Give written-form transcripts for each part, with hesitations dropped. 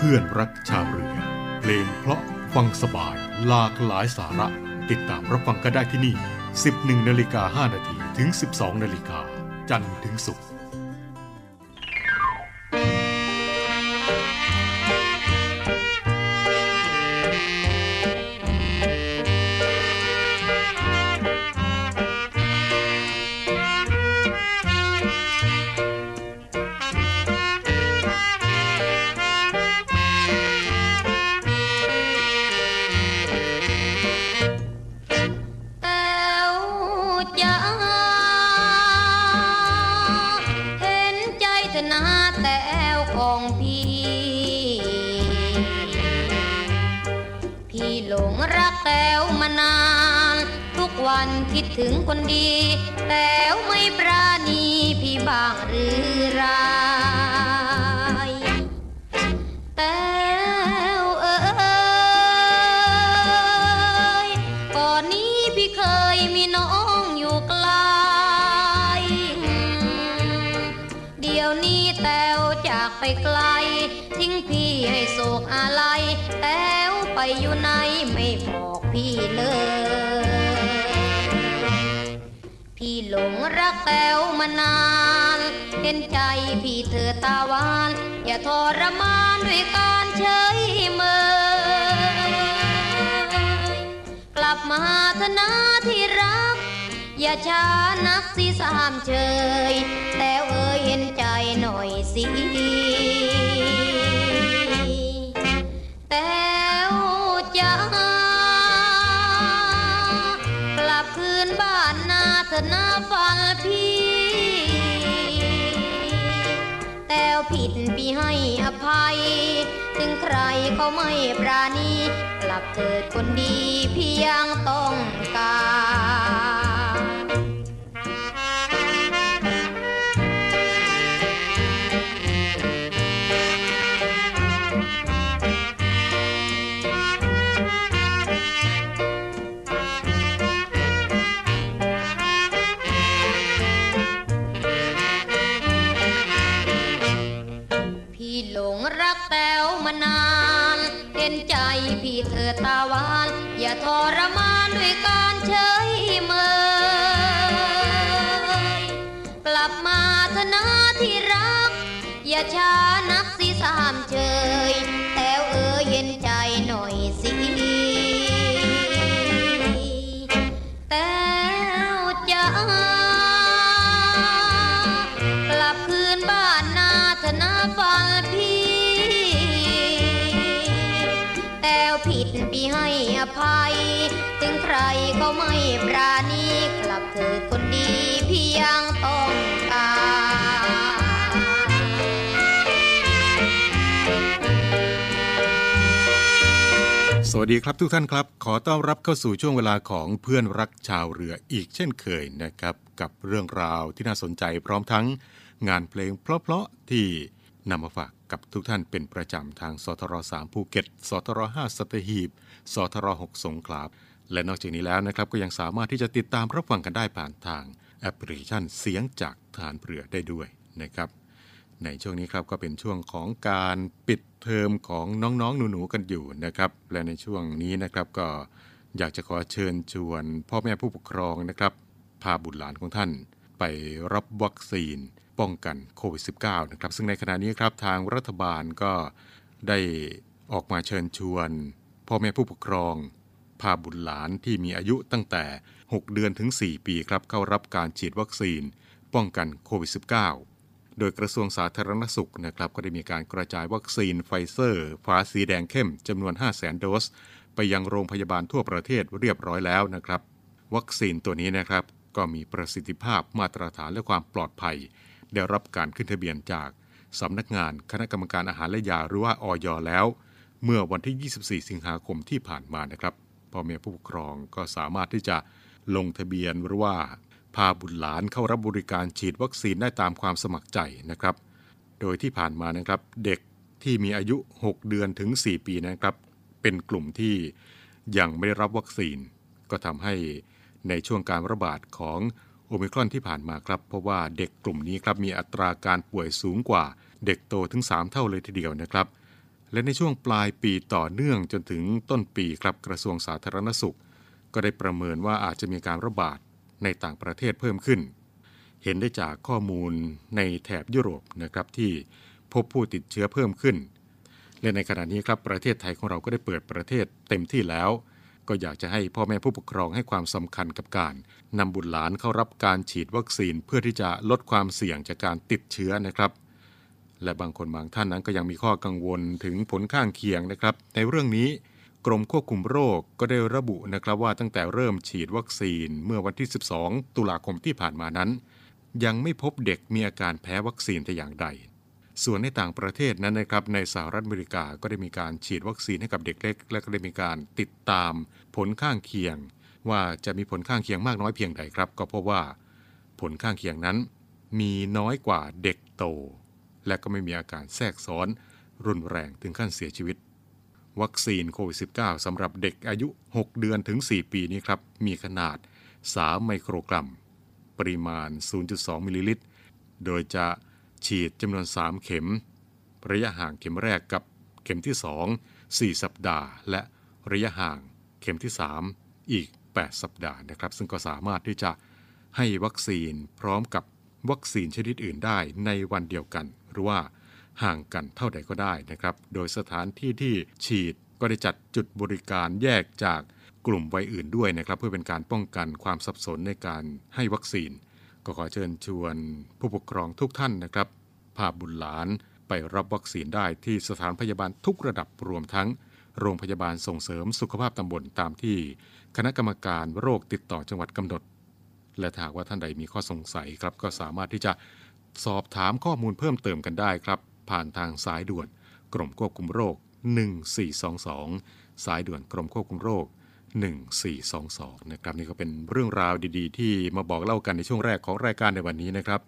เพื่อนรักชาวเรือเพลงเพราะฟังสบายหลากหลายสาระติดตามรับฟังก็ได้ที่นี่ 11:05 น.ถึง 12:00 น.จันทร์ถึงศุกร์คิดถึงคนดีแต่ไม่ปราณีพี่บ้างหรือไรแต่เอ๋ยก่อนนี้พี่เคยมีน้องอยู่ไกลเดี๋ยวนี้แต้วจากไปไกลทิ้งพี่ให้โศกอาลัยแต้วไปอยู่ไหนไม่บอกพี่เลยพี่หลงรักแต้วมานานเห็นใจพี่เธอตาหวานอย่าทรมานด้วยการเฉยเมยกลับมาเถอะนะที่รักอย่าช้านักสิสามเฉยแต้วเอ๋ยเห็นใจหน่อยสิแต้วจ้ากลับคืนบ้านนะเธอหน้าฟังพี่แต่ผิดพี่ให้อภัยถึงใครก็ไม่ปราณีกลับเถิดคนดีพี่ยังต้องการพี่เธอตาหวานอย่าทรมานด้วยการเฉยเมยกลับมาเถอะนะที่รักอย่าช้านักสิสามเฉยแต้วเอ๋ยเห็นใจหน่อยสิแต้วจ้ากลับคืนบ้านนาเถอะนะฟังพี่ผิดพี่ให้อภัยถึงใครก็ไม่ปราณีกลับเถิดคนดีพี่ยังต้องการสวัสดีครับทุกท่านครับขอต้อนรับเข้าสู่ช่วงเวลาของเพื่อนรักชาวเรืออีกเช่นเคยนะครับกับเรื่องราวที่น่าสนใจพร้อมทั้งงานเพลงเพราะๆที่นำมาฝากกับทุกท่านเป็นประจำทางสทร3ภูเก็ตสทร5สัตหีบสทร6สงขลาและนอกจากนี้แล้วนะครับก็ยังสามารถที่จะติดตามรับฟังกันได้ผ่านทางแอปพลิเคชันเสียงจากฐานเรือได้ด้วยนะครับในช่วงนี้ครับก็เป็นช่วงของการปิดเทอมของน้องๆหนูๆกันอยู่นะครับและในช่วงนี้นะครับก็อยากจะขอเชิญชวนพ่อแม่ผู้ปกครองนะครับพาบุตรหลานของท่านไปรับวัคซีนป้องกันโควิด -19 นะครับซึ่งในขณะนี้ครับทางรัฐบาลก็ได้ออกมาเชิญชวนพ่อแม่ผู้ปกครองพาบุตรหลานที่มีอายุตั้งแต่6เดือนถึง4ปีครับเข้ารับการฉีดวัคซีนป้องกันโควิด -19 โดยกระทรวงสาธารณสุขนะครับก็ได้มีการกระจายวัคซีนไฟเซอร์ฝาสีแดงเข้มจำนวน 500,000 โดสไปยังโรงพยาบาลทั่วประเทศเรียบร้อยแล้วนะครับวัคซีนตัวนี้นะครับก็มีประสิทธิภาพมาตรฐานและความปลอดภัยได้รับการขึ้นทะเบียนจากสำนักงานคณะกรรมการอาหารและยาหรือว่าอย.แล้วเมื่อวันที่24สิงหาคมที่ผ่านมานะครับพ่อแม่ผู้ปกครองก็สามารถที่จะลงทะเบียนหรือว่าพาบุตรหลานเข้ารับบริการฉีดวัคซีนได้ตามความสมัครใจนะครับโดยที่ผ่านมานะครับเด็กที่มีอายุ6เดือนถึง4ปีนะครับเป็นกลุ่มที่ยังไม่ได้รับวัคซีนก็ทำให้ในช่วงการระบาดของโอไมครอนที่ผ่านมาครับเพราะว่าเด็กกลุ่มนี้ครับมีอัตราการป่วยสูงกว่าเด็กโตถึง3 เท่าเลยทีเดียวนะครับ และในช่วงปลายปีต่อเนื่องจนถึงต้นปีครับกระทรวงสาธารณสุขก็ได้ประเมินว่าอาจจะมีการระบาดในต่างประเทศเพิ่มขึ้นเห็นได้จากข้อมูลในแถบยุโรปนะครับที่พบผู้ติดเชื้อเพิ่มขึ้นและในขณะนี้ครับประเทศไทยของเราก็ได้เปิดประเทศเต็มที่แล้วก็อยากจะให้พ่อแม่ผู้ปกครองให้ความสำคัญกับการนำบุตรหลานเข้ารับการฉีดวัคซีนเพื่อที่จะลดความเสี่ยงจากการติดเชื้อนะครับและบางคนบางท่านนั้นก็ยังมีข้อกังวลถึงผลข้างเคียงนะครับในเรื่องนี้กรมควบคุมโรคก็ได้ระบุนะครับว่าตั้งแต่เริ่มฉีดวัคซีนเมื่อวันที่12ตุลาคมที่ผ่านมานั้นยังไม่พบเด็กมีอาการแพ้วัคซีนแต่อย่างใดส่วนในต่างประเทศนั้นนะครับในสหรัฐอเมริกาก็ได้มีการฉีดวัคซีนให้กับเด็กเล็กและก็ได้มีการติดตามผลข้างเคียงว่าจะมีผลข้างเคียงมากน้อยเพียงใดครับก็พบว่าผลข้างเคียงนั้นมีน้อยกว่าเด็กโตและก็ไม่มีอาการแทรกซ้อนรุนแรงถึงขั้นเสียชีวิตวัคซีนโควิด -19 สำหรับเด็กอายุ6เดือนถึง4ปีนี้ครับมีขนาด3ไมโครกรัมปริมาณ 0.2 มิลลิลิตรโดยจะฉีดจำนวน3เข็มระยะห่างเข็มแรกกับเข็มที่2 4 สัปดาห์และระยะห่างเข็มที่3อีก8สัปดาห์นะครับซึ่งก็สามารถที่จะให้วัคซีนพร้อมกับวัคซีนชนิดอื่นได้ในวันเดียวกันหรือว่าห่างกันเท่าใดก็ได้นะครับโดยสถานที่ที่ฉีดก็ได้จัดจุดบริการแยกจากกลุ่มวัยอื่นด้วยนะครับเพื่อเป็นการป้องกันความสับสนในการให้วัคซีนก็ขอเชิญชวนผู้ปกครองทุกท่านนะครับพาบุตรหลานไปรับวัคซีนได้ที่สถานพยาบาลทุกระดับรวมทั้งโรงพยาบาลส่งเสริมสุขภาพตำบลตามที่คณะกรรมการโรคติดต่อจังหวัดกำหนดและหากว่าท่านใดมีข้อสงสัยครับก็สามารถที่จะสอบถามข้อมูลเพิ่มเติมกันได้ครับผ่านทางสายด่วนกรมควบคุมโรค1422สายด่วนกรมควบคุมโรค1422นะครับนี่ก็เป็นเรื่องราวดีๆที่มาบอกเล่ากันในช่วงแรกของรายการในวันนี้นะครับ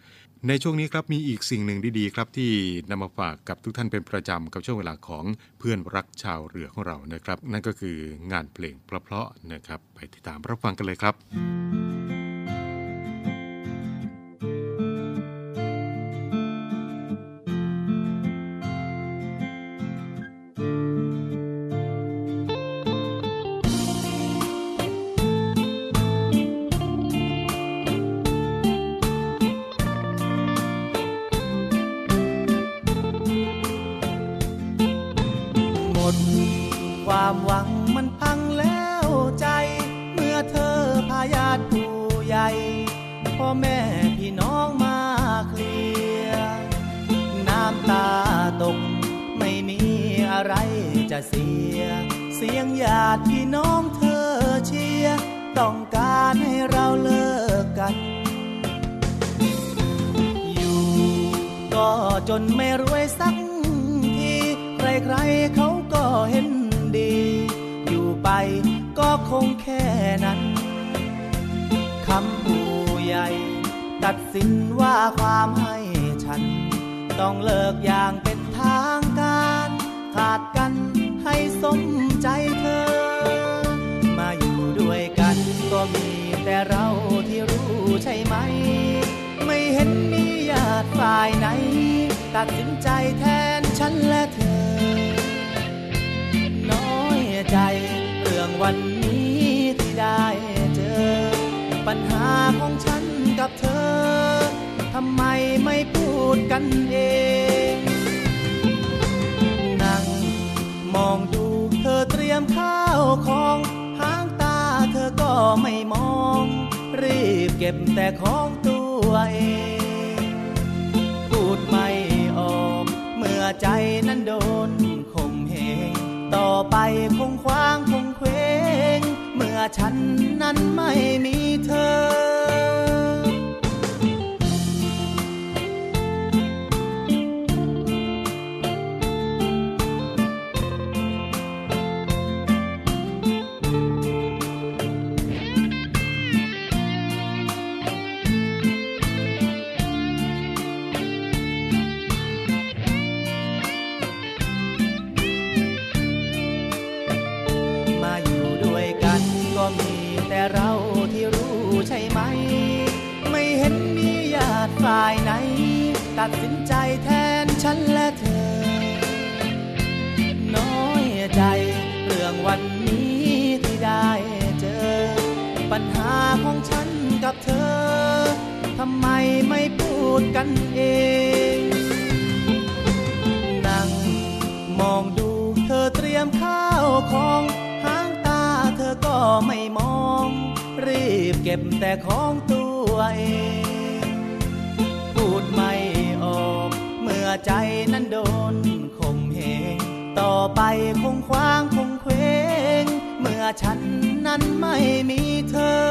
ในช่วงนี้ครับมีอีกสิ่งหนึ่งดีๆครับที่นำมาฝากกับทุกท่านเป็นประจำกับช่วงเวลาของเพื่อนรักชาวเรือของเรานะครับนั่นก็คืองานเพลงเพราะๆนะครับไปติดตามรับฟังกันเลยครับความหวังมันพังแล้วใจเมื่อเธอพาญาติผู้ใหญ่พ่อแม่พี่น้องมาเคลียร์น้ำตาตกไม่มีอะไรจะเสียเสียงญาติพี่น้องเธอเชียร์ต้องการให้เราเลิกกันอยู่ก็จนไม่รวยสักทีใครๆเขาก็เห็นดีอยู่ไปก็คงแค่นั้นคำผู้ใหญ่ตัดสินว่าความให้ฉันต้องเลิกอย่างเป็นทางการขาดกันให้สมใจเธอมาอยู่ด้วยกันก็มีแต่เราที่รู้ใช่ไหมไม่เห็นมีญาติฝ่ายไหนตัดสินใจแทนฉันและเธอใจเรื่องวันนี้ที่ได้เจอปัญหาของฉันกับเธอทำไมไม่พูดกันเองนั่งมองดูเธอเตรียมข้าวของหางตาเธอก็ไม่มองรีบเก็บแต่ของตัวเองพูดไม่ออกเมื่อใจนั้นโดนข่มเหงต่อไปคงคว้างคงเคว้งเมื่อฉันนั้นไม่มีเธอเราที่รู้ใช่ไหมไม่เห็นมีญาติฝ่ายไหนตัดสินใจแทนฉันและเธอ กับเธอทำไมไม่พูดกันเองนั่งมองดูเธอเตรียมข้าวของหางตาเธอก็ไม่มองรีบเก็บแต่ของตัวเองพูดไม่ออกเมื่อใจนั้นโดนข่มเหงต่อไปคงคว้างคงเคว้งเมื่อฉันนั้นไม่มีเธอ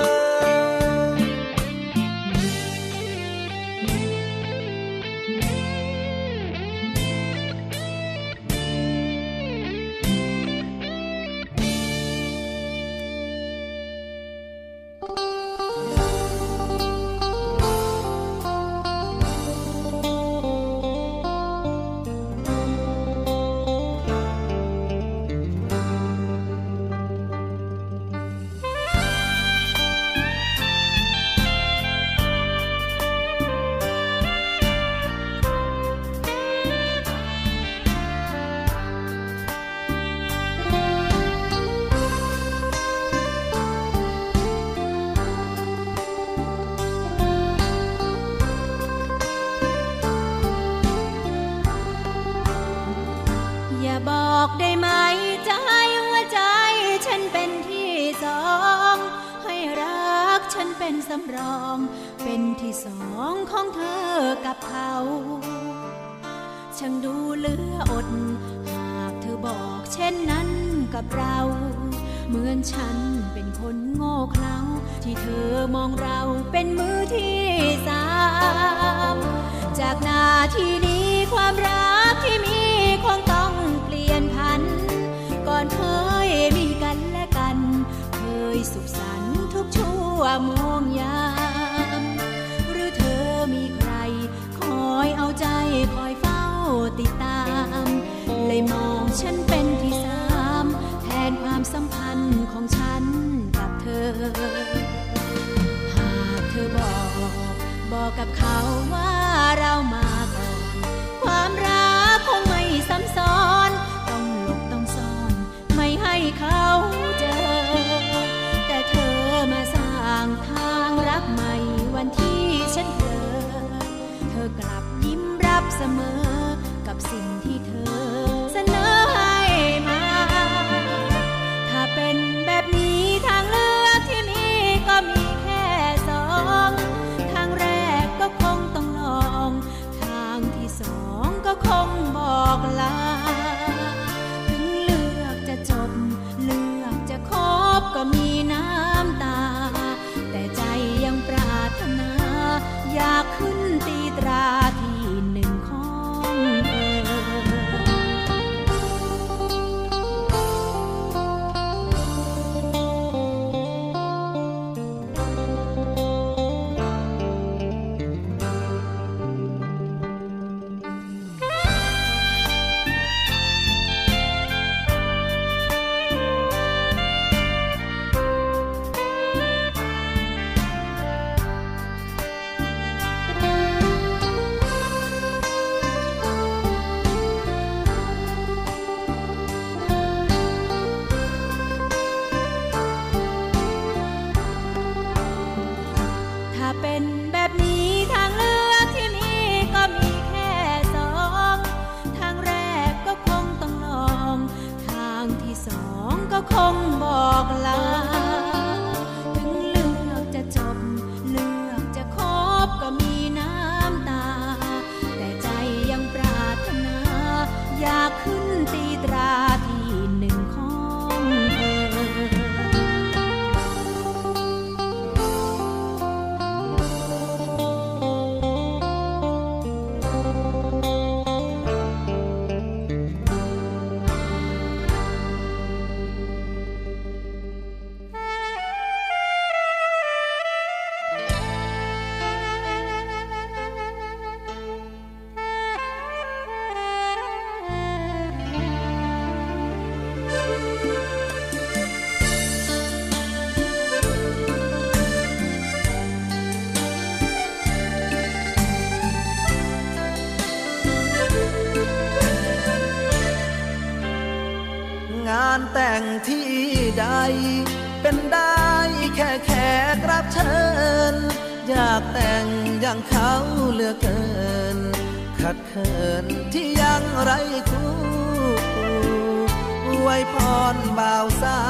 เป็นที่สองของเธอกับเขาช่างดูเหลืออดหากเธอบอกเช่นนั้นกับเราเหมือนฉันเป็นคนโง่เขลาที่เธอมองเราเป็นมือที่สามจากนาทีนี้ความรักที่มีคงต้องเปลี่ยนผันก่อนเคยมีกันและกันเคยสุขสันต์ทุกชั่วโมงยามหรือเธอมีใครคอยเอาใจคอยเฝ้าติดตามเลยมองฉันเป็นที่สามแทนความสัมพันธ์ของฉันกับเธอหากเธอบอกกับเขาว่าเรามาก่อนความรักคงไม่ซ้ำซ้อนต้องหลบต้องซ่อนไม่ให้เขาเจอแต่เธอมาสร้างทางรักใหม่วันที่ฉันเผลอเธอกลับยิ้มรับเสมอกับสิ่งที่เธอเสนอให้มาถ้าเป็นแบบนี้ทางเลือกที่มีก็มีแค่สองทางแรกก็คงต้องลองทางที่สองก็คงบอกลาถึงเลือกจะจบเลือกจะคบก็มีน้ำตาแต่ใจยังปรารถนาอยากขึ้นตีตราที่หนึ่งของเธอ เกินอยากแต่งอย่างเขาเหลือเกินขัดเขินที่ยังไร้คู่อวยพรบ่าวสา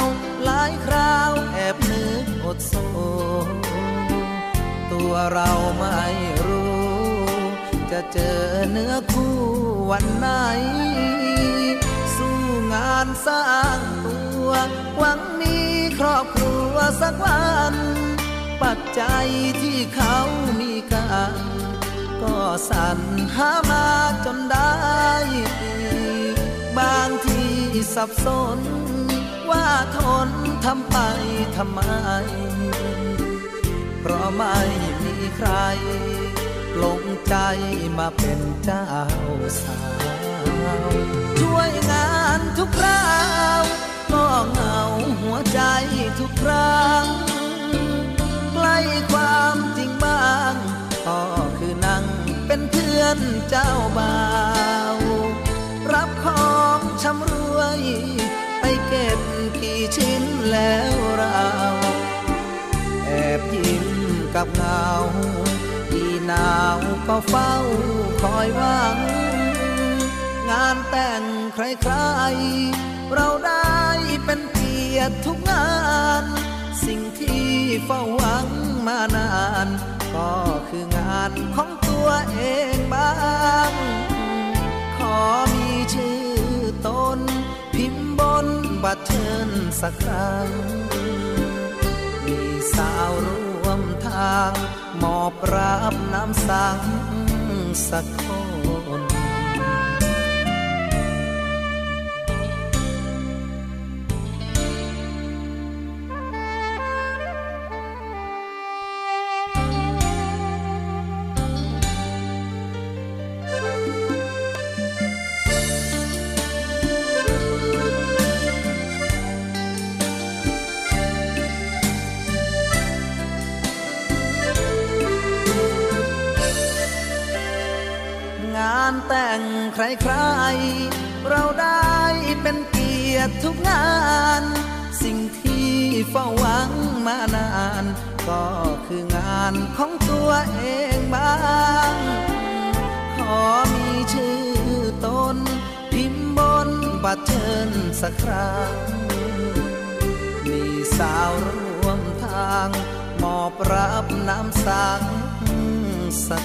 วหลายคราวแอบนึกอดโศกตัวเราไม่รู้จะเจอเนื้อคู่วันไหนสู้งานสร้างตัวหวังมีครอบครัวสักวันปัจจัยที่เขามีกันก็สรรหามาจนได้บางทีสับสนว่าทนทำไปทำไมเพราะไม่มีใครลงใจมาเป็นเจ้าสาวช่วยงานทุกคราวก็เหงาหัวใจทุกครั้งใกล้ความจริงบ้างก็คือนั่งเป็นเพื่อนเจ้าบ่าวรับของชำรวยไปเก็บกี่ชิ้นแล้วเราแอบยิ้มกับเงาที่หนาวก็เฝ้าคอยหวังงานแต่งใครๆเราได้เป็นเกียรติทุกงานสิ่งที่เฝ้าหวังมานานก็คืองานของตัวเองบ้างขอมีชื่อตนพิมพ์บนบัตรเชิญสักครั้งมีสาวร่วมทางมอบรับน้ำสังสักคนแต่งใครๆเราได้เป็นเกียรติทุกงานสิ่งที่เฝ้าหวังมานานก็คืองานของตัวเองบ้างขอมีชื่อตนพิมพ์บนบัตรเชิญสักครั้งมีสาวร่วมทางมอบรับน้ำสังสัก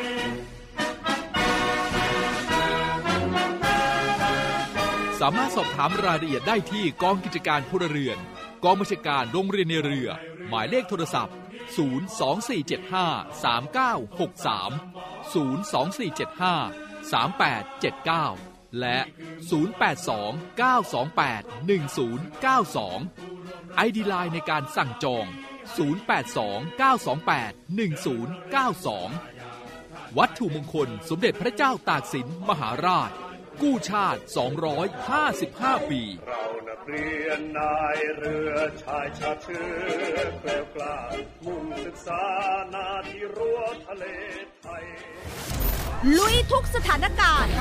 สามารถสอบถามรายละเอียดได้ที่กองกิจการพลเรือนกองบัญชาการโรงเรียนในเรือหมายเลขโทรศัพท์02475 3963 02475 3879และ082 928 1092 ID ไลน์ในการสั่งจอง 082 928 1092 วัตถุมงคลสมเด็จพระเจ้าตากสินมหาราชกู้ชาติ255ปีเรานักเรียนนายเรือชายชาติเชื้อเกล้ากล้ามุ่งศึกษานาที่รั้วทะเลไทยลุยทุกสถานการณ์แ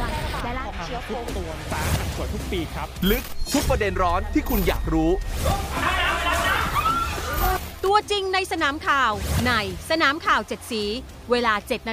ละรับเชื้อโควิดตัวสาหัสกว่าทุกปีครับลึกทุกประเด็นร้อนที่คุณอยากรู้ตัวจริงในสนามข่าวในสนามข่าว7สีเวลา 7:30 น.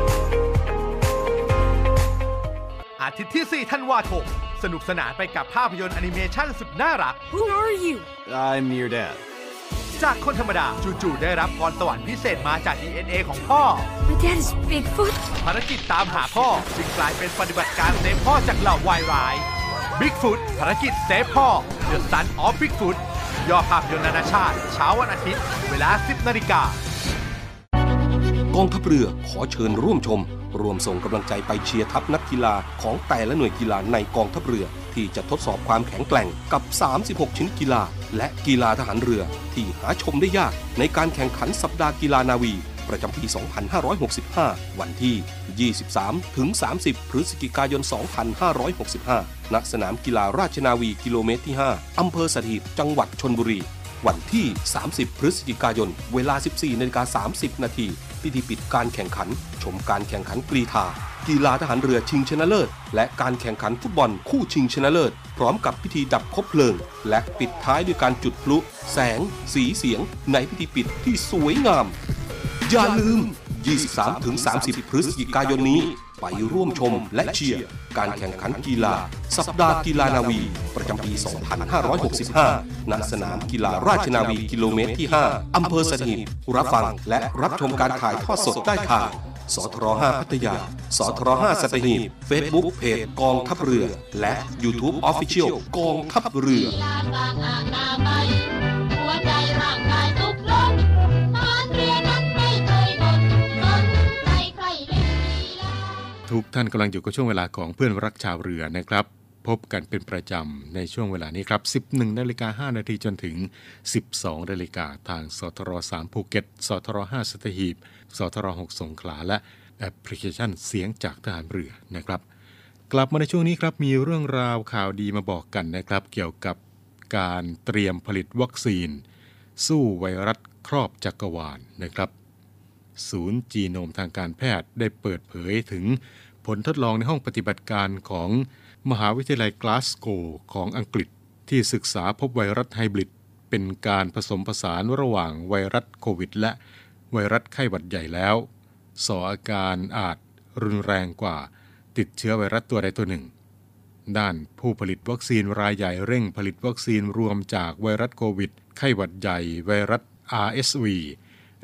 อาทิตย์ที่4ธันวาคมสนุกสนานไปกับภาพยนตร์แอนิเมชั่นสุดน่ารัก Who are you? I'm your dad จากคนธรรมดาจู่ๆได้รับพรสวรรค์พิเศษมาจาก DNA ของพ่อ My dad is Bigfoot ภารกิจตามหาพ่อจึงกลายเป็นปฏิบัติการเซฟพ่อจากเหล่าวายร้าย Bigfoot ภารกิจเซฟพ่อ The Son of Bigfoot ย่อภาพยนตร์นานาชาติเช้าวันอาทิตย์เวลา 10:00 น.กองทัพเรือขอเชิญร่วมชมรวมส่งกำลังใจไปเชียร์ทัพนักกีฬาของแต่ละหน่วยกีฬาในกองทัพเรือที่จะทดสอบความแข็งแกร่งกับ36ชิ้นกีฬาและกีฬาทหารเรือที่หาชมได้ยากในการแข่งขันสัปดาห์กีฬานาวีประจำปี2565วันที่23ถึง30พฤศจิกายน2565ณสนามกีฬาราชนาวีกิโลเมตรที่5อำเภอสถิตจังหวัดชลบุรีวันที่30พฤศจิกายนเวลา 14:30 น.พิธีปิดการแข่งขันชมการแข่งขันกรีฑากีฬาทหารเรือชิงชนะเลิศและการแข่งขันฟุตบอลคู่ชิงชนะเลิศพร้อมกับพิธีดับคบเพลิงและปิดท้ายด้วยการจุดพลุแสงสีเสียงในพิธีปิดที่สวยงามอย่าลืม 23-30 พฤศจิกายนนี้ไปร่วมชมและเชียร์การแข่งขันกีฬาสัปดาห์กีฬานาวีประจำปี2565ณสนามกีฬาราชนาวีกิโลเมตรที่5อำเภอสถิตรับฟังและรับชมการถ่ายทอดสดได้ทางสทร5พัทยาสทร5สัตหีบ Facebook เพจกองทัพเรือและ YouTube Official กองทัพเรือทุกท่านกำลังอยู่กับช่วงเวลาของเพื่อนรักชาวเรือนะครับพบกันเป็นประจำในช่วงเวลานี้ครับ 11:05 น.จนถึง 12:00 น.ทางสทร3ภูเก็ตสทร5สัตหีบสทร6สงขลาและแอปพลิเคชันเสียงจากทหารเรือนะครับกลับมาในช่วงนี้ครับมีเรื่องราวข่าวดีมาบอกกันนะครับเกี่ยวกับการเตรียมผลิตวัคซีนสู้ไวรัสครอบจักรวาลนะครับศูนย์จีโนมทางการแพทย์ได้เปิดเผยถึงผลทดลองในห้องปฏิบัติการของมหาวิทยาลัยกลาสโกว์ของอังกฤษที่ศึกษาพบไวรัสไฮบริดเป็นการผสมผสานระหว่างไวรัสโควิดและไวรัสไข้หวัดใหญ่แล้วส่ออาการอาจรุนแรงกว่าติดเชื้อไวรัสตัวใดตัวหนึ่งด้านผู้ผลิตวัคซีนรายใหญ่เร่งผลิตวัคซีนรวมจากไวรัสโควิดไข้หวัดใหญ่ไวรัส RSV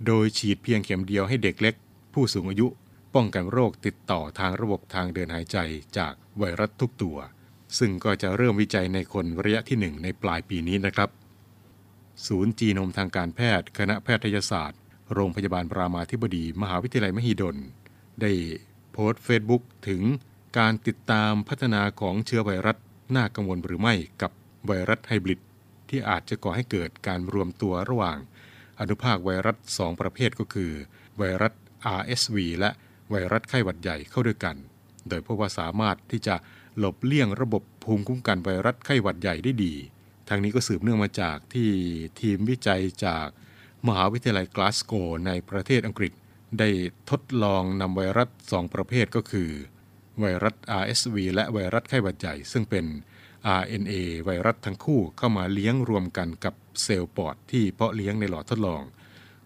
โดยฉีดเพียงเข็มเดียวให้เด็กเล็กผู้สูงอายุป้องกันโรคติดต่อทางระบบทางเดินหายใจจากไวรัสทุกตัวซึ่งก็จะเริ่มวิจัยในคนระยะที่1ในปลายปีนี้นะครับศูนย์จีโนมทางการแพทย์คณะแพทยศาสตร์โรงพยาบาลรามาธิบดีมหาวิทยาลัยมหิดลได้โพสต์ Facebook ถึงการติดตามพัฒนาของเชื้อไวรัสน่ากังวลหรือไม่กับไวรัสไฮบริดที่อาจจะก่อให้เกิดการรวมตัวระหว่างอนุภาคไวรัส2ประเภทก็คือไวรัส RSV และไวรัสไข้หวัดใหญ่เข้าด้วยกันโดยพบว่าสามารถที่จะหลบเลี่ยงระบบภูมิคุ้มกันไวรัสไข้หวัดใหญ่ได้ดีทางนี้ก็สืบเนื่องมาจากที่ทีมวิจัยจากมหาวิทยาลัยกลาสโกว์ในประเทศอังกฤษได้ทดลองนำไวรัส2ประเภทก็คือไวรัส RSV และไวรัสไข้หวัดใหญ่ซึ่งเป็น RNA ไวรัสทั้งคู่เข้ามาเลี้ยงรวมกันกับเซลล์ปอดที่เพาะเลี้ยงในหลอดทดลอง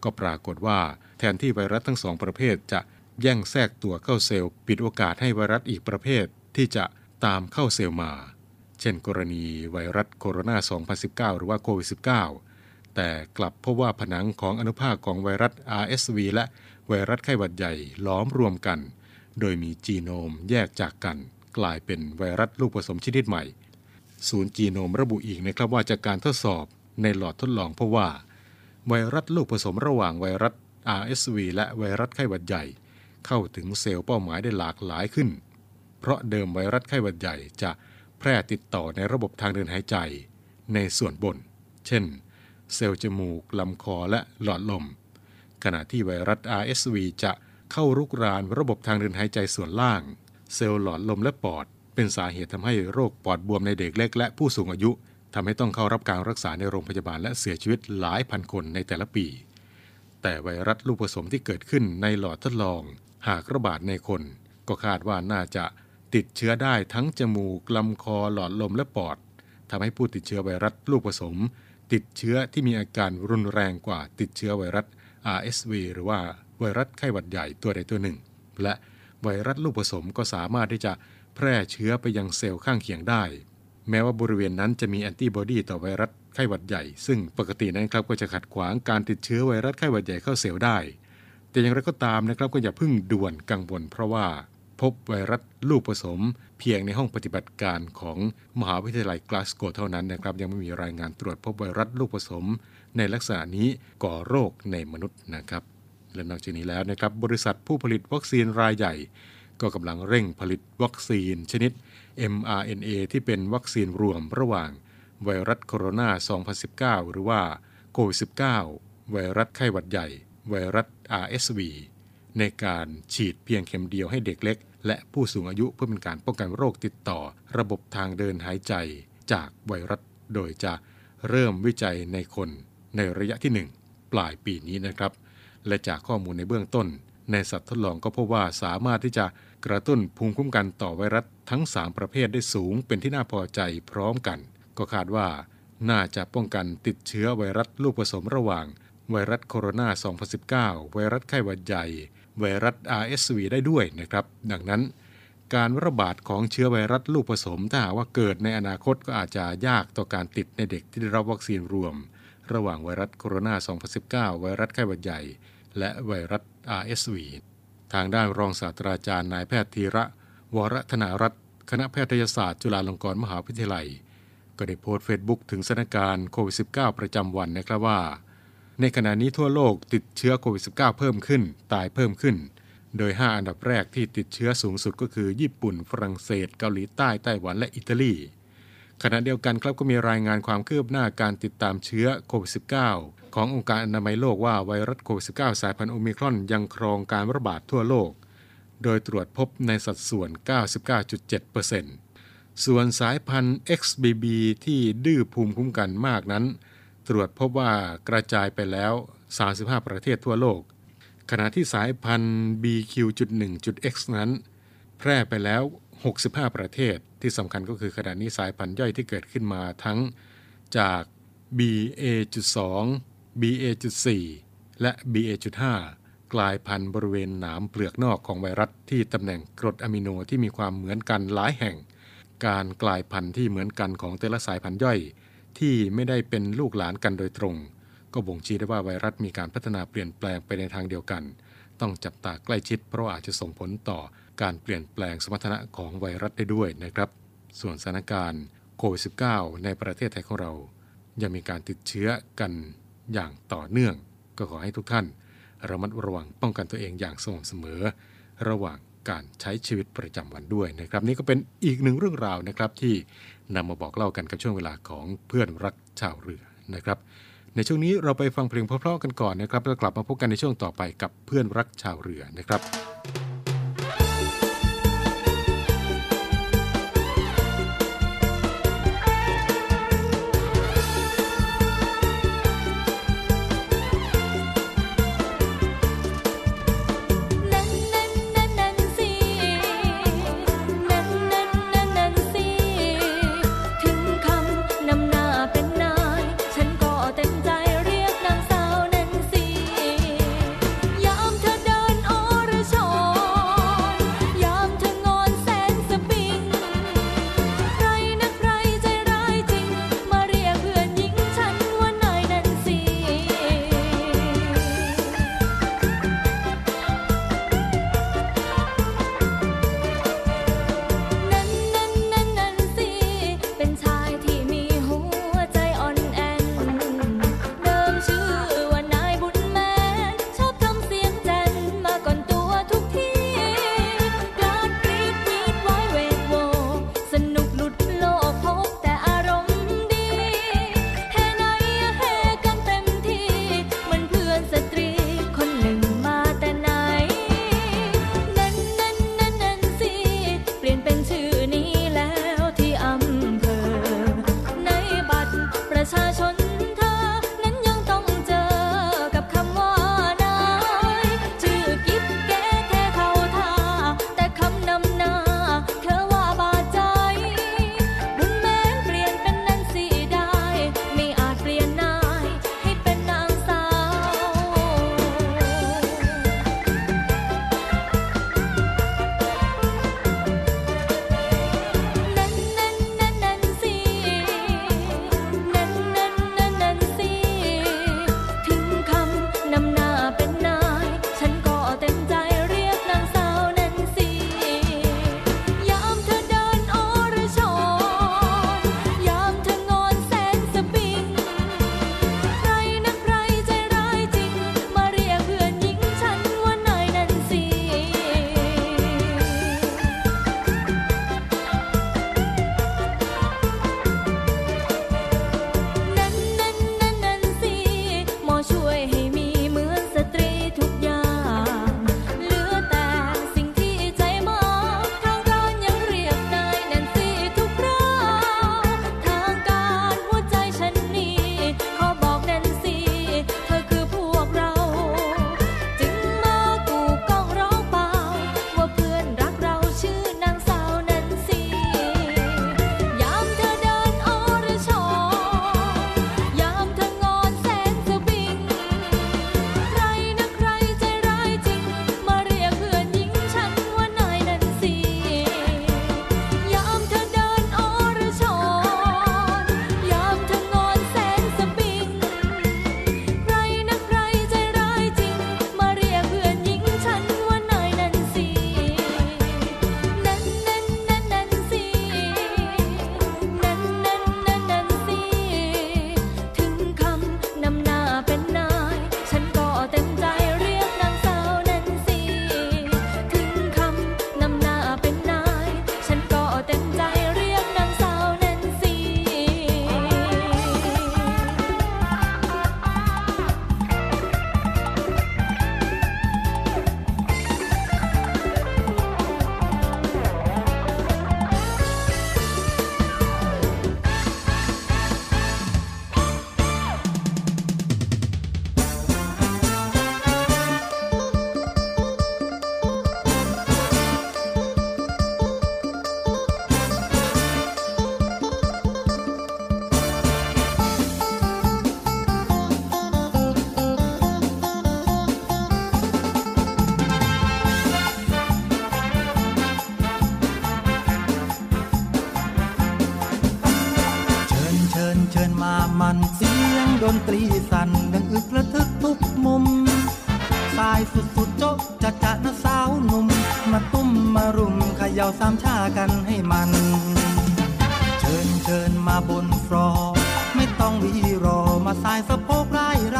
ก็ปรากฏว่าแทนที่ไวรัสทั้งสองประเภทจะแย่งแทรกตัวเข้าเซลล์ปิดโอกาสให้ไวรัสอีกประเภทที่จะตามเข้าเซลล์มาเช่นกรณีไวรัสโคโรนา2019หรือว่าโควิด-19 แต่กลับพบว่าผนังของอนุภาคของไวรัส RSV และไวรัสไข้หวัดใหญ่ล้อมรวมกันโดยมีจีโนมแยกจากกันกลายเป็นไวรัสลูกผสมชนิดใหม่ศูนย์จีโนมระบุอีกนะครับว่าจากการทดสอบในหลอดทดลองพบว่าไวรัสลูกผสมระหว่างไวรัส RSV และไวรัสไข้หวัดใหญ่เข้าถึงเซลล์เป้าหมายได้หลากหลายขึ้นเพราะเดิมไวรัสไข้หวัดใหญ่จะแพร่ติดต่อในระบบทางเดินหายใจในส่วนบนเช่นเซลล์จมูกลำคอและหลอดลมขณะที่ไวรัส RSV จะเข้ารุกรานระบบทางเดินหายใจส่วนล่างเซลล์หลอดลมและปอดเป็นสาเหตุทำให้โรคปอดบวมในเด็กเล็กและผู้สูงอายุทำให้ต้องเข้ารับการรักษาในโรงพยาบาลและเสียชีวิตหลายพันคนในแต่ละปีแต่ไวรัสลูกผสมที่เกิดขึ้นในหลอดทดลองหากระบาดในคนก็คาดว่าน่าจะติดเชื้อได้ทั้งจมูกลำคอหลอดลมและปอดทำให้ผู้ติดเชื้อไวรัสลูกผสมติดเชื้อที่มีอาการรุนแรงกว่าติดเชื้อไวรัส RSV หรือว่าไวรัสไข้หวัดใหญ่ตัวใดตัวหนึ่งและไวรัสลูกผสมก็สามารถที่จะแพร่เชื้อไปยังเซลล์ข้างเคียงได้แม้ว่าบริเวณนั้นจะมีแอนติบอดีต่อไวรัสไข้หวัดใหญ่ซึ่งปกตินั้นครับก็จะขัดขวางการติดเชื้อไวรัสไข้หวัดใหญ่เข้าเซลล์ได้แต่อย่างไรก็ตามนะครับก็อย่าเพิ่งด่วนกังวลเพราะว่าพบไวรัสลูกผสมเพียงในห้องปฏิบัติการของมหาวิทยาลัยกลาสโกเท่านั้นนะครับยังไม่มีรายงานตรวจพบไวรัสลูกผสมในลักษณะนี้ก่อโรคในมนุษย์นะครับและนอกจากนี้แล้วนะครับบริษัทผู้ผลิตวัคซีนรายใหญ่ก็กำลังเร่งผลิตวัคซีนชนิด mRNA ที่เป็นวัคซีนรวมระหว่างไวรัสโคโรนา 2019 หรือว่าโควิด -19 ไวรัสไข้หวัดใหญ่ไวรัส RSV ในการฉีดเพียงเข็มเดียวให้เด็กเล็กและผู้สูงอายุเพื่อเป็นการป้องกันโรคติดต่อระบบทางเดินหายใจจากไวรัสโดยจะเริ่มวิจัยในคนในระยะที่1ปลายปีนี้นะครับและจากข้อมูลในเบื้องต้นในสัตว์ทดลองก็พบว่าสามารถที่จะกระตุ้นภูมิคุ้มกันต่อไวรัสทั้ง3ประเภทได้สูงเป็นที่น่าพอใจพร้อมกันก็คาดว่าน่าจะป้องกันติดเชื้อไวรัสลูกผสมระหว่างไวรัสโคโรนา 2019 ไวรัสไข้หวัดใหญ่ไวรัส RSV ได้ด้วยนะครับดังนั้นการระบาดของเชื้อไวรัสลูกผสมถ้าหากว่าเกิดในอนาคตก็อาจจะยากต่อการติดในเด็กที่ได้รับวัคซีนรวมระหว่างไวรัสโคโรนา 2019 ไวรัสไข้หวัดใหญ่และไวรัส RSV ทางด้านรองศาสตราจารย์นายแพทย์ธีระวรธนารัตน์คณะแพทยศาสตร์จุฬาลงกรณ์มหาวิทยาลัยก็ได้โพสต์ Facebook ถึงสถานการณ์โควิด -19 ประจำวันนะครับว่าในขณะนี้ทั่วโลกติดเชื้อโควิด -19 เพิ่มขึ้นตายเพิ่มขึ้นโดย5อันดับแรกที่ติดเชื้อสูงสุดก็คือญี่ปุ่นฝรั่งเศสเกาหลีใต้ไต้หวันและอิตาลีขณะเดียวกันครับก็มีรายงานความคืบหน้าการติดตามเชื้อโควิด -19 ขององค์การอนามัยโลกว่าไวรัสโควิด -19 สายพันธุ์โอไมครอนยังครองการระบาดทั่วโลกโดยตรวจพบในสัดส่วน 99.7% ส่วนสายพันธุ์ XBB ที่ดื้อภูมิคุ้มกันมากนั้นตรวจพบว่ากระจายไปแล้ว35ประเทศทั่วโลกขณะที่สายพันธุ์ BQ.1.X นั้นแพร่ไปแล้ว65ประเทศที่สำคัญก็คือขณะนี้สายพันธุ์ย่อยที่เกิดขึ้นมาทั้งจาก BA.2 BA.4 และ BA.5 กลายพันธุ์บริเวณหนามเปลือกนอกของไวรัสที่ตำแหน่งกรดอะมิโนที่มีความเหมือนกันหลายแห่งการกลายพันธุ์ที่เหมือนกันของแต่ละสายพันธุ์ย่อยที่ไม่ได้เป็นลูกหลานกันโดยตรงก็บ่งชี้ได้ว่าไวรัสมีการพัฒนาเปลี่ยนแปลงไปในทางเดียวกันต้องจับตาใกล้ชิดเพราะอาจจะส่งผลต่อการเปลี่ยนแปลงสมรรถนะของไวรัสได้ด้วยนะครับส่วนสถานการณ์โควิด -19 ในประเทศไทยของเรายังมีการติดเชื้อกันอย่างต่อเนื่องก็ขอให้ทุกท่านระมัดระวังป้องกันตัวเองอย่างสม่ำเสมอระหว่างการใช้ชีวิตประจำวันด้วยนะครับนี่ก็เป็นอีกหนึ่งเรื่องราวนะครับที่นำมาบอกเล่ากันกับช่วงเวลาของเพื่อนรักชาวเรือนะครับในช่วงนี้เราไปฟังเพลงเพราะๆกันก่อนนะครับแล้วกลับมาพบกันในช่วงต่อไปกับเพื่อนรักชาวเรือนะครับ มามันเสียงดนตรีสั่นดังอึกระทึกทุกมุมสายสุดๆโจ๊ะจะนะสาวหนุ่มมาตุ้มมารุมเขย่าสามชากันให้มันเชิญมาบนฟลอร์ไม่ต้องวีรอมาสายสะโพกไร้ร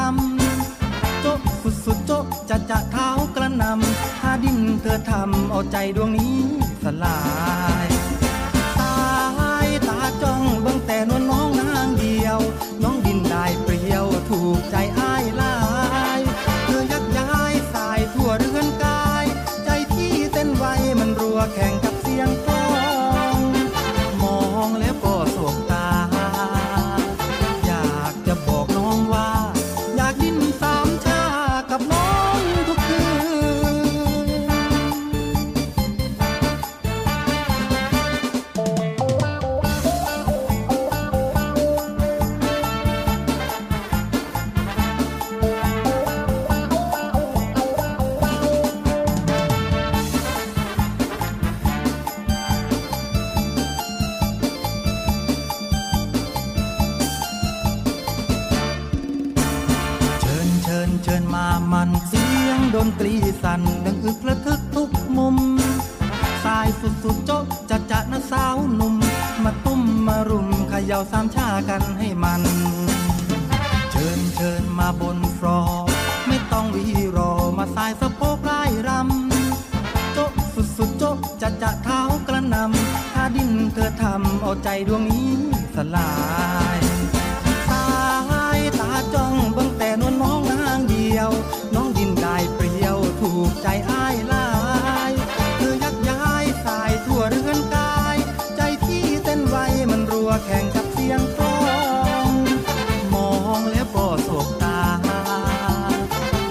ำโจ๊ะสุดๆโจ๊ะจะเท้ากระนำถ้าดิ้นเธอทำเอาใจดวงนี้สลายสายตาจ้องเบิ่งแต่นวลน้องนางเดียวน้องดินได้เปรี้ยวถูกใจอ้ายลายเธอยักย้ายสายทั่วเรือนกายใจที่เต้นไวมันรัวแข่งกับเสียงกลองมองแล้วก็สบตาอยากจะบอกน้องว่าอยากดิ้นสามชากับน้องทุกคืนเชิญมามันเสียงดนตรีสั่นดังอึกระทึกทุกมุมสายสุดๆโจ๊ะจะนะสาวหนุ่มมาตุ้มมารุมเขย่าสามชากันให้มันเชิญมาบนฟลอร์ไม่ต้องวีรอมาสายสะโพกไร้รำโจ๊ะสุดๆโจ๊ะจะเท้ากระนำถ้าดิ้นเธอทำเอาใจดวงนี้สลายสายตาจ้องเบิ่งแต่นวลมองนางเดียวน้องดินได้เปรี้ยวถูกใจอ้ายลายเธอยักย้ายสายทั่วเรือนกายใจที่เต้นไวมันรัวแข่งกับเสียงกลองมองแล้วก็สบตา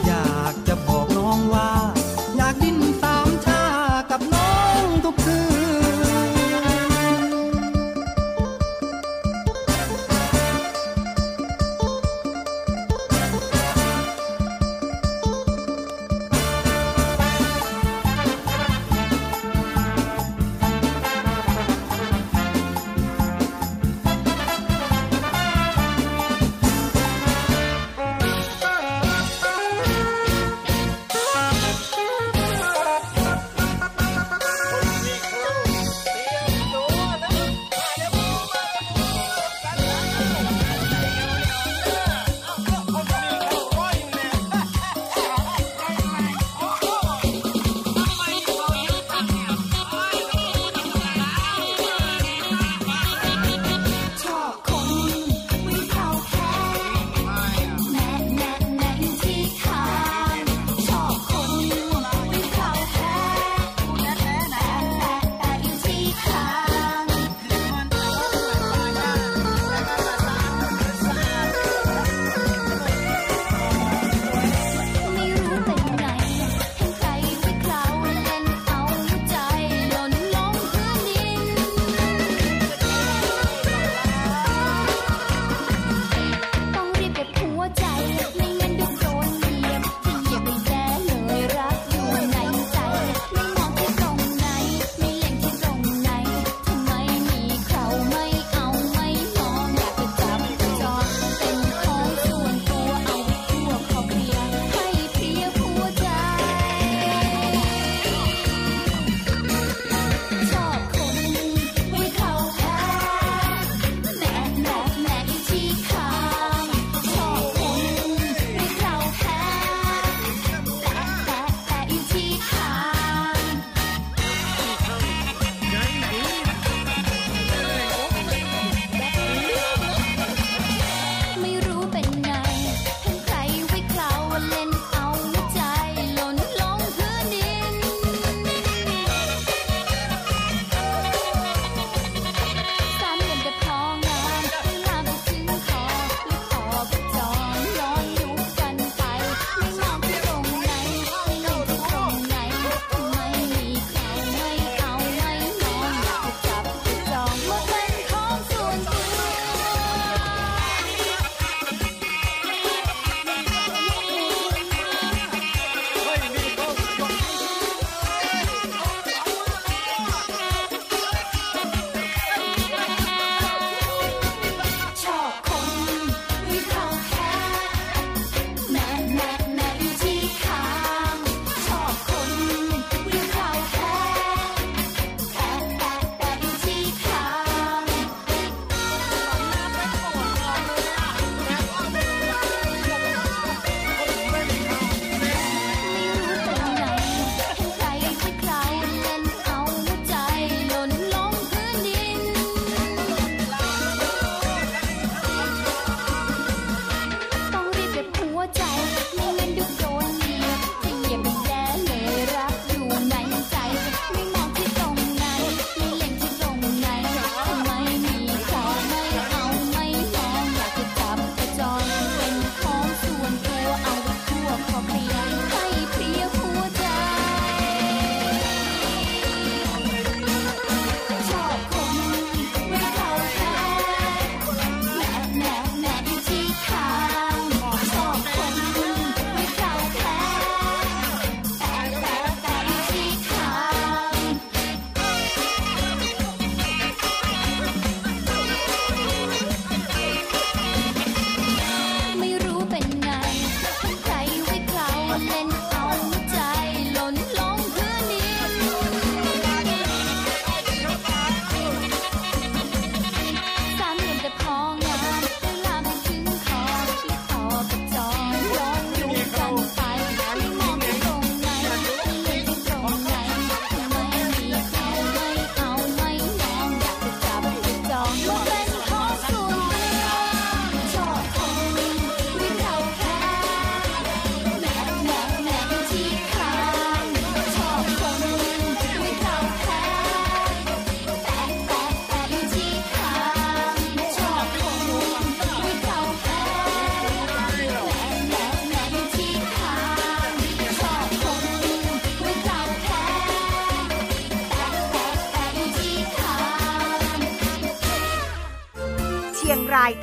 อยากจะบอกน้องว่าอยากดิ้นสามชากับน้องทุกคืน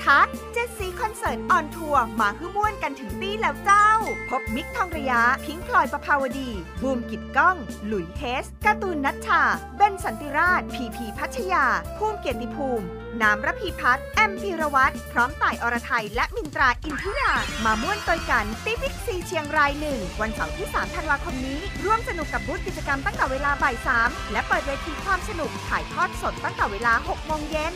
ทัศน์เจ็ดสีคอนเสิร์ตออนทัวร์มาฮื้อม่วนกันถึงบี้แล้วเจ้าพบมิกทองระยะพิงค์พลอยประภาวดีบูมกิจก้องหลุยเฮสการ์ตูนนัชชาเบนสันติราชพีพีพัชยาภูมิเกียรติภูมิน้ำระพีพัฒน์แอมพีรวัตรพร้อมต่ายอรไทยและมินตราอินทิรามาม่วนตอยกันที่บิ๊กซีเชียงราย1วันเสาร์ที่3ธันวาคมนี้ร่วมสนุกกับบูธกิจกรรมตั้งแต่เวลาบ่าย3และเปิดเวทีความสนุกถ่ายทอดสดตั้งแต่เวลา6โมงเย็น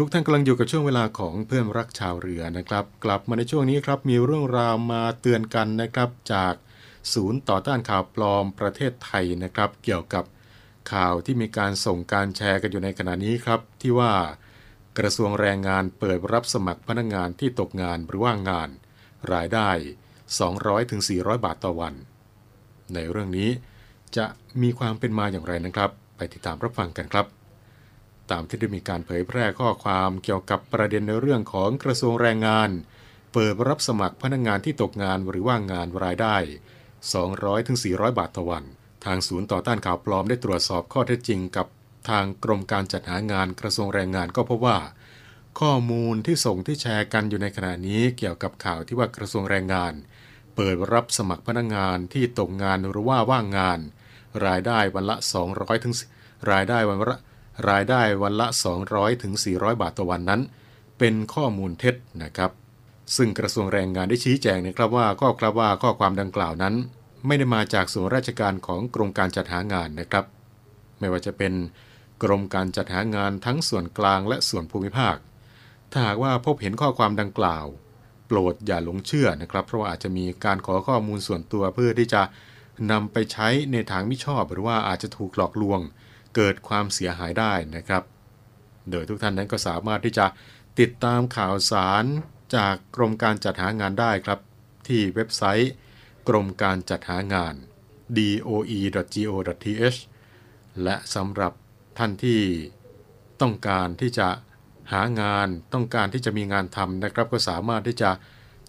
ทุกท่านกำลังอยู่กับช่วงเวลาของเพื่อนรักชาวเรือนะครับกลับมาในช่วงนี้ครับมีเรื่องราวมาเตือนกันนะครับจากศูนย์ต่อต้านข่าวปลอมประเทศไทยนะครับเกี่ยวกับข่าวที่มีการส่งการแชร์กันอยู่ในขณะนี้ครับที่ว่ากระทรวงแรงงานเปิดรับสมัครพนักงานที่ตกงานหรือว่างงานรายได้ 200-400 บาทต่อวันในเรื่องนี้จะมีความเป็นมาอย่างไรนะครับไปติดตามรับฟังกันครับตามที่ได้มีการเผยแพร่ข้อความเกี่ยวกับประเด็นในเรื่องของกระทรวงแรงงานเปิดรับสมัครพนักงานที่ตกงานหรือว่างงานรายได้ 200-400 บาทต่อวันทางศูนย์ต่อต้านข่าวปลอมได้ตรวจสอบข้อเท็จจริงกับทางกรมการจัดหางานกระทรวงแรงงานก็พบว่าข้อมูลที่ส่งที่แชร์กันอยู่ในขณะนี้เกี่ยวกับข่าวที่ว่ากระทรวงแรงงานเปิดรับสมัครพนักงานที่ตกงานหรือว่าว่างงานรายได้วันละ 200 รายได้วันละ 200-400 บาทต่อวันนั้นเป็นข้อมูลเท็จนะครับซึ่งกระทรวงแรงงานได้ชี้แจงนะครับว่าข้อความดังกล่าวนั้นไม่ได้มาจากส่วนราชการของกรมการจัดหางานนะครับไม่ว่าจะเป็นกรมการจัดหางานทั้งส่วนกลางและส่วนภูมิภาคถ้าหากว่าพบเห็นข้อความดังกล่าวโปรดอย่าหลงเชื่อนะครับเพราะว่าอาจจะมีการขอข้อมูลส่วนตัวเพื่อที่จะนำไปใช้ในทางมิชอบหรือว่าอาจจะถูกหลอกลวงเกิดความเสียหายได้นะครับโดยทุกท่านนั้นก็สามารถที่จะติดตามข่าวสารจากกรมการจัดหางานได้ครับที่เว็บไซต์กรมการจัดหางาน doe.go.th และสำหรับท่านที่ ต้องการที่จะหางานต้องการที่จะมีงานทำนะครับก็สามารถที่จะ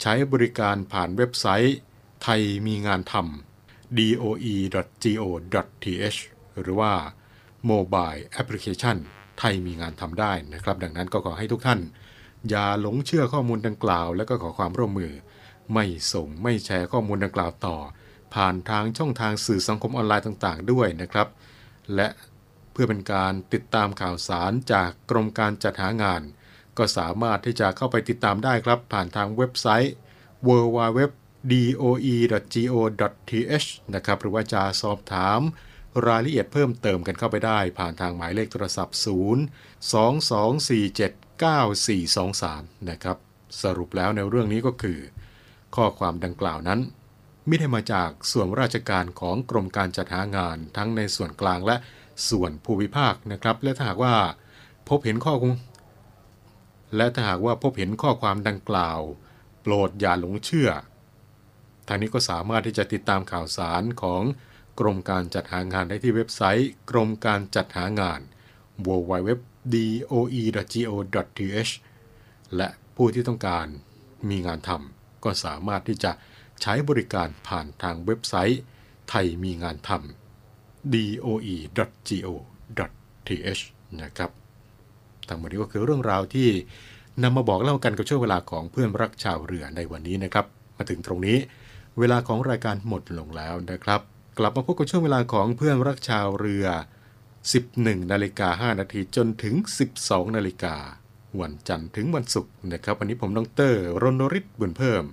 ใช้บริการผ่านเว็บไซต์ไทยมีงานทำ doe.go.th หรือว่า Mobile Application ไทยมีงานทำได้นะครับดังนั้นก็ขอให้ทุกท่านอย่าหลงเชื่อข้อมูลดังกล่าวและก็ขอความร่วมมือไม่ส่งไม่แชร์ข้อมูลดังกล่าวต่อผ่านทางช่องทางสื่อสังคมออนไลน์ต่างๆด้วยนะครับและเพื่อเป็นการติดตามข่าวสารจากกรมการจัดหางานก็สามารถที่จะเข้าไปติดตามได้ครับผ่านทางเว็บไซต์ www.doe.go.th นะครับหรือว่าจะสอบถามรายละเอียดเพิ่มเติมกันเข้าไปได้ผ่านทางหมายเลขโทรศัพท์ 022479423 นะครับสรุปแล้วในเรื่องนี้ก็คือข้อความดังกล่าวนั้นไม่ได้มาจากส่วนราชการของกรมการจัดหางานทั้งในส่วนกลางและส่วนภูมิภาคนะครับและถ้าหากว่าพบเห็นข้อความดังกล่าวโปรดอย่าหลงเชื่อทางนี้ก็สามารถที่จะติดตามข่าวสารของกรมการจัดหางานได้ที่เว็บไซต์กรมการจัดหางาน www.doe.go.th และผู้ที่ต้องการมีงานทำก็สามารถที่จะใช้บริการผ่านทางเว็บไซต์ไทยมีงานทำ doe.go.th นะครับทั้งหมดนี้ก็คือเรื่องราวที่นำมาบอกเล่ากันกับช่วงเวลาของเพื่อนรักชาวเรือในวันนี้นะครับมาถึงตรงนี้เวลาของรายการหมดลงแล้วนะครับกลับมาพบกับช่วงเวลาของเพื่อนรักชาวเรือ 11:05 น.จนถึง 12:00 น.วันจันทร์ถึงวันศุกร์นะครับวันนี้ผมดร.รณฤทธิ์บุญเพิ่ม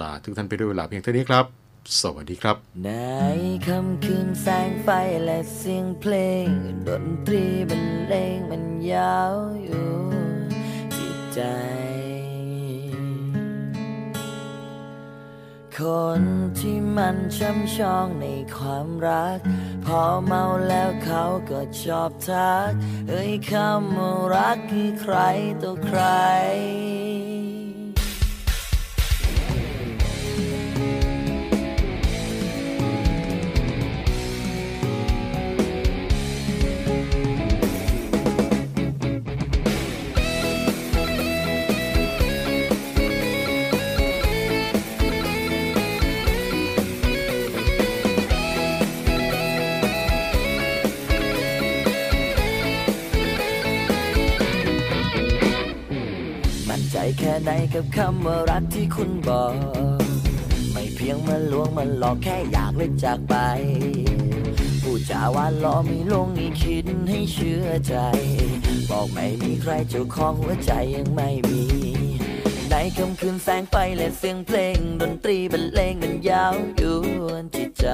ลาทุกท่านไปด้วยเวลาเพียงเท่านี้ครับสวัสดีครับในค่ำคืนแสงไฟและเสียงเพลงดนตรีบรรเลงมันยาวอยู่ที่ใจคนที่มันช้ำชองในความรักพอเมาแล้วเขาก็ชอบทักเอ้ยคำว่ารักคือใครตัวใครแค่ไหนกับคำว่ารักที่คุณบอกไม่เพียงมาลวงมันหลอกแค่อยากเลิกจากไปพูดจาว่าล้อไม่ลงอีกคิดให้เชื่อใจบอกไม่มีใครเจ้าของหัวใจยังไม่มีในคำคืนแสงไฟและเสียงเพลงดนตรีบรรเลงมันยาวยวนจิตใจ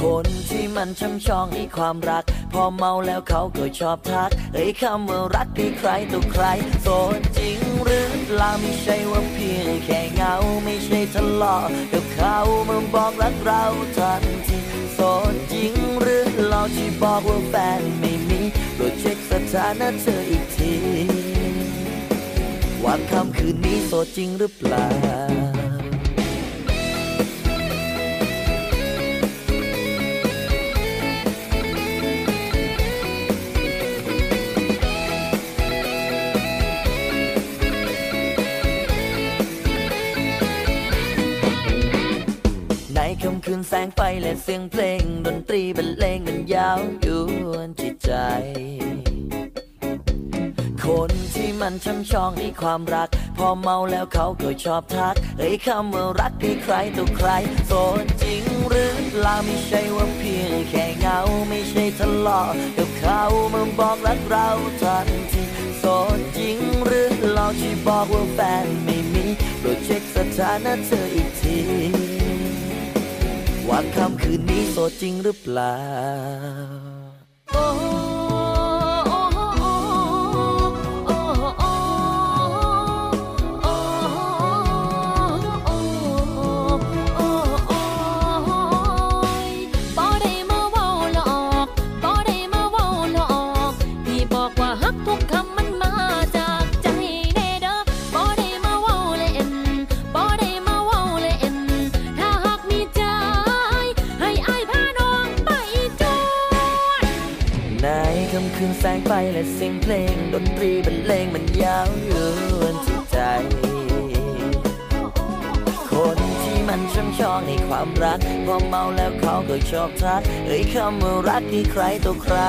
คนที่มันช้ำชองในความรักพอเมาแล้วเขาก็ชอบทักเอ้ยคำว่ารักคือใครตัวใครโสดจริงหรือเปล่าไม่ใช่ว่าเพียงแค่เงาไม่ใช่ทะเลาะกับเขามาบอกรักเราทันทีโสดจริงหรือเปล่าที่บอกว่าแฟนไม่มีโปรดเช็คสถานะเธออีกทีว่าคำคืนนี้โสดจริงหรือเปล่าในค่ำคืนแสงไฟและเสียงเพลงดนตรีบรรเลงมันยาวยวนจิตใจคนที่มันช้ำชองในความรักพอเมาแล้วเขาก็ชอบทักเอ้ยคำว่ารักคือใครตัวใครโสดจริงหรือเปล่าไม่ใช่ว่าเพียงแค่เงาไม่ใช่ทะเลาะกับเขามาบอกรักเราทันทีโสดจริงหรือเล่าที่บอกว่าแฟนไม่มีโปรดเช็คสถานะเธออีกทีว่าคำคืนนี้โสดจริงหรือเปล่า ค่ำคืนแสงไฟและเสียงเพลงดนตรีบรรเลงมันยาวยวนที่ใจคนที่มันช่ำชองในความรักพอเมาแล้วเขาก็ชอบทักเอ่ยคำว่ารักที่ใครต่อใครโส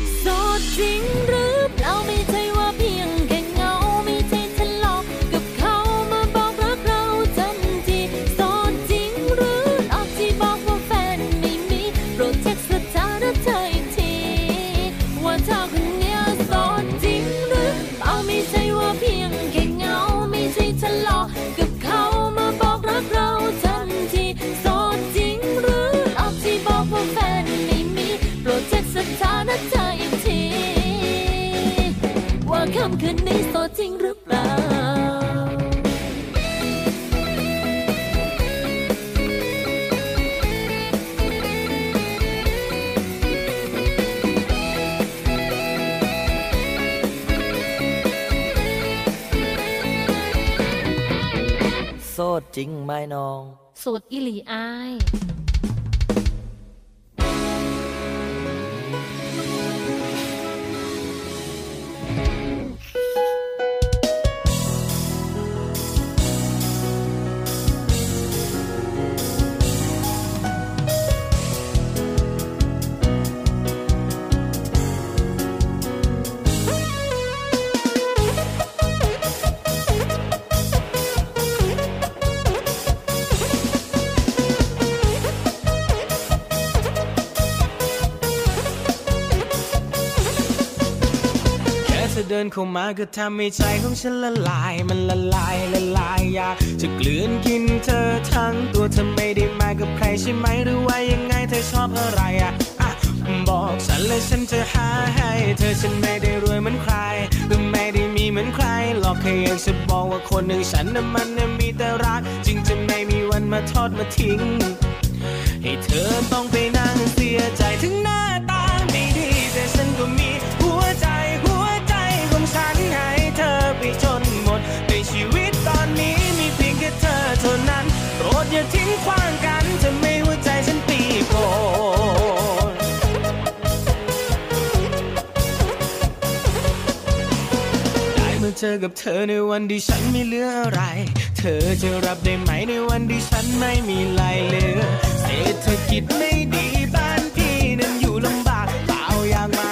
ดจริงหรือเปล่าไม่ใช่ว่าเพียงแค่เงาไม่ใช่ทะเลาะกับเขามาบอกรักเราจำทีโสดจริงหรือออกที่บอกว่าแฟนไม่มีโปรดเช็คสถานะเธออีกทีว่าเธอคนนี้โสดจริงหรือเปล่าไม่ใช่ว่าเพียงแค่เงาไม่ใช่ทะเลาะกับเขามาบอกรักเราจำทีโสดจริงหรือออกที่บอกว่าแฟนไม่มีโปรดเช็คสถานะเธออีกค่ำคืนนี้โสดจริงหรือเปล่าโสดจริงไหมน้องโสดอีหลีอายเดินเข้ามาก็ทำให้ใจของฉันละลายมันละลายละลายอยากจะกลืนกินเธอทั้งตัวเธอไม่ได้มากับใครใช่ไหมหรือว่ายังไงเธอชอบอะไรอ่ะบอกฉันเลยฉันจะหาให้เธอฉันไม่ได้รวยเหมือนใครหรือไม่ได้มีเหมือนใครหรอกแค่อยากจะบอกว่าคนอย่างฉันน่ะมันมีแต่รักจึงจะไม่มีวันมาทอดมาทิ้งให้เธอต้องไปนั่งเสียใจถึงหน้าตาไม่ดีแต่ฉันก็มีหัวใจฉันให้เธอไปจนหมดในชีวิตตอนนี้มีเพียงแค่เธอเท่านั้นโปรดอย่าทิ้งขว้างกันจะไม่หัวใจฉันตีโพนได้มาเจอกับเธอในวันที่ฉันไม่เหลืออะไรเธอจะรับได้ไหมในวันที่ฉันไม่มีไรเหลือเศรษฐกิจไม่ดีบ้านพี่นั้นอยู่ลำบากเปล่าอยากมา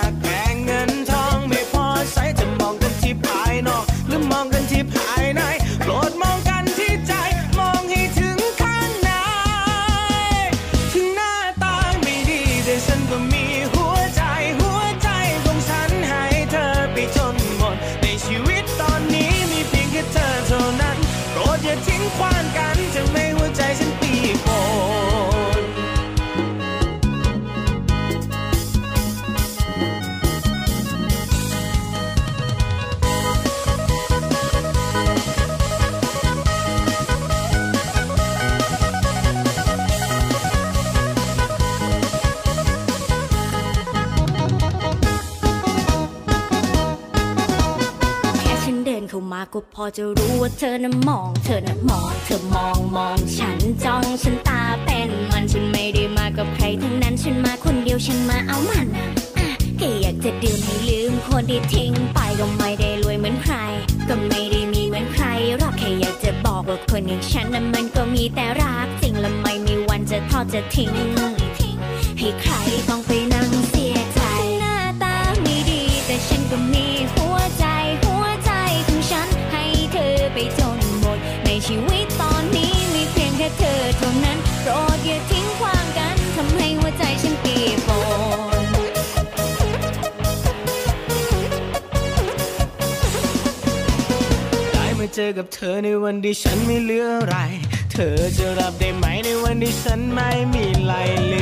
ทิ้งความกันจะไม่หัวใจฉันปีโป้ก็พอจะรู้ว่าเธอน่ะมองเธอน่ะมองเธอมองฉันจ้องฉันตาเป็นมันฉันไม่ได้มากับใครทั้งนั้นฉันมาคนเดียวฉันมาเอามันอ่ะแค่อยากจะดื่มให้ลืมคนที่ทิ้งไปก็ไม่ได้รวยเหมือนใครก็ไม่ได้มีเหมือนใครหรอกแค่อยากจะบอกว่าคนอย่างฉันน่ะมันก็มีแต่รักจริงและไม่มีวันจะทอดจะทิ้งให้ใครต้องไปนั่งเสียใจหน้าตาไม่ดีแต่ฉันก็มีหัวใจไปจนหมดในชีวิตตอนนี้มีเพียงแค่เธอเท่านั้นโปรดอย่าทิ้งความกันทำให้หัวใจฉันปีโป้ได้มาเจอกับเธอในวันที่ฉันไม่เหลืออะไรเธอจะรับได้ไหมในวันที่ฉันไม่มีไรเลย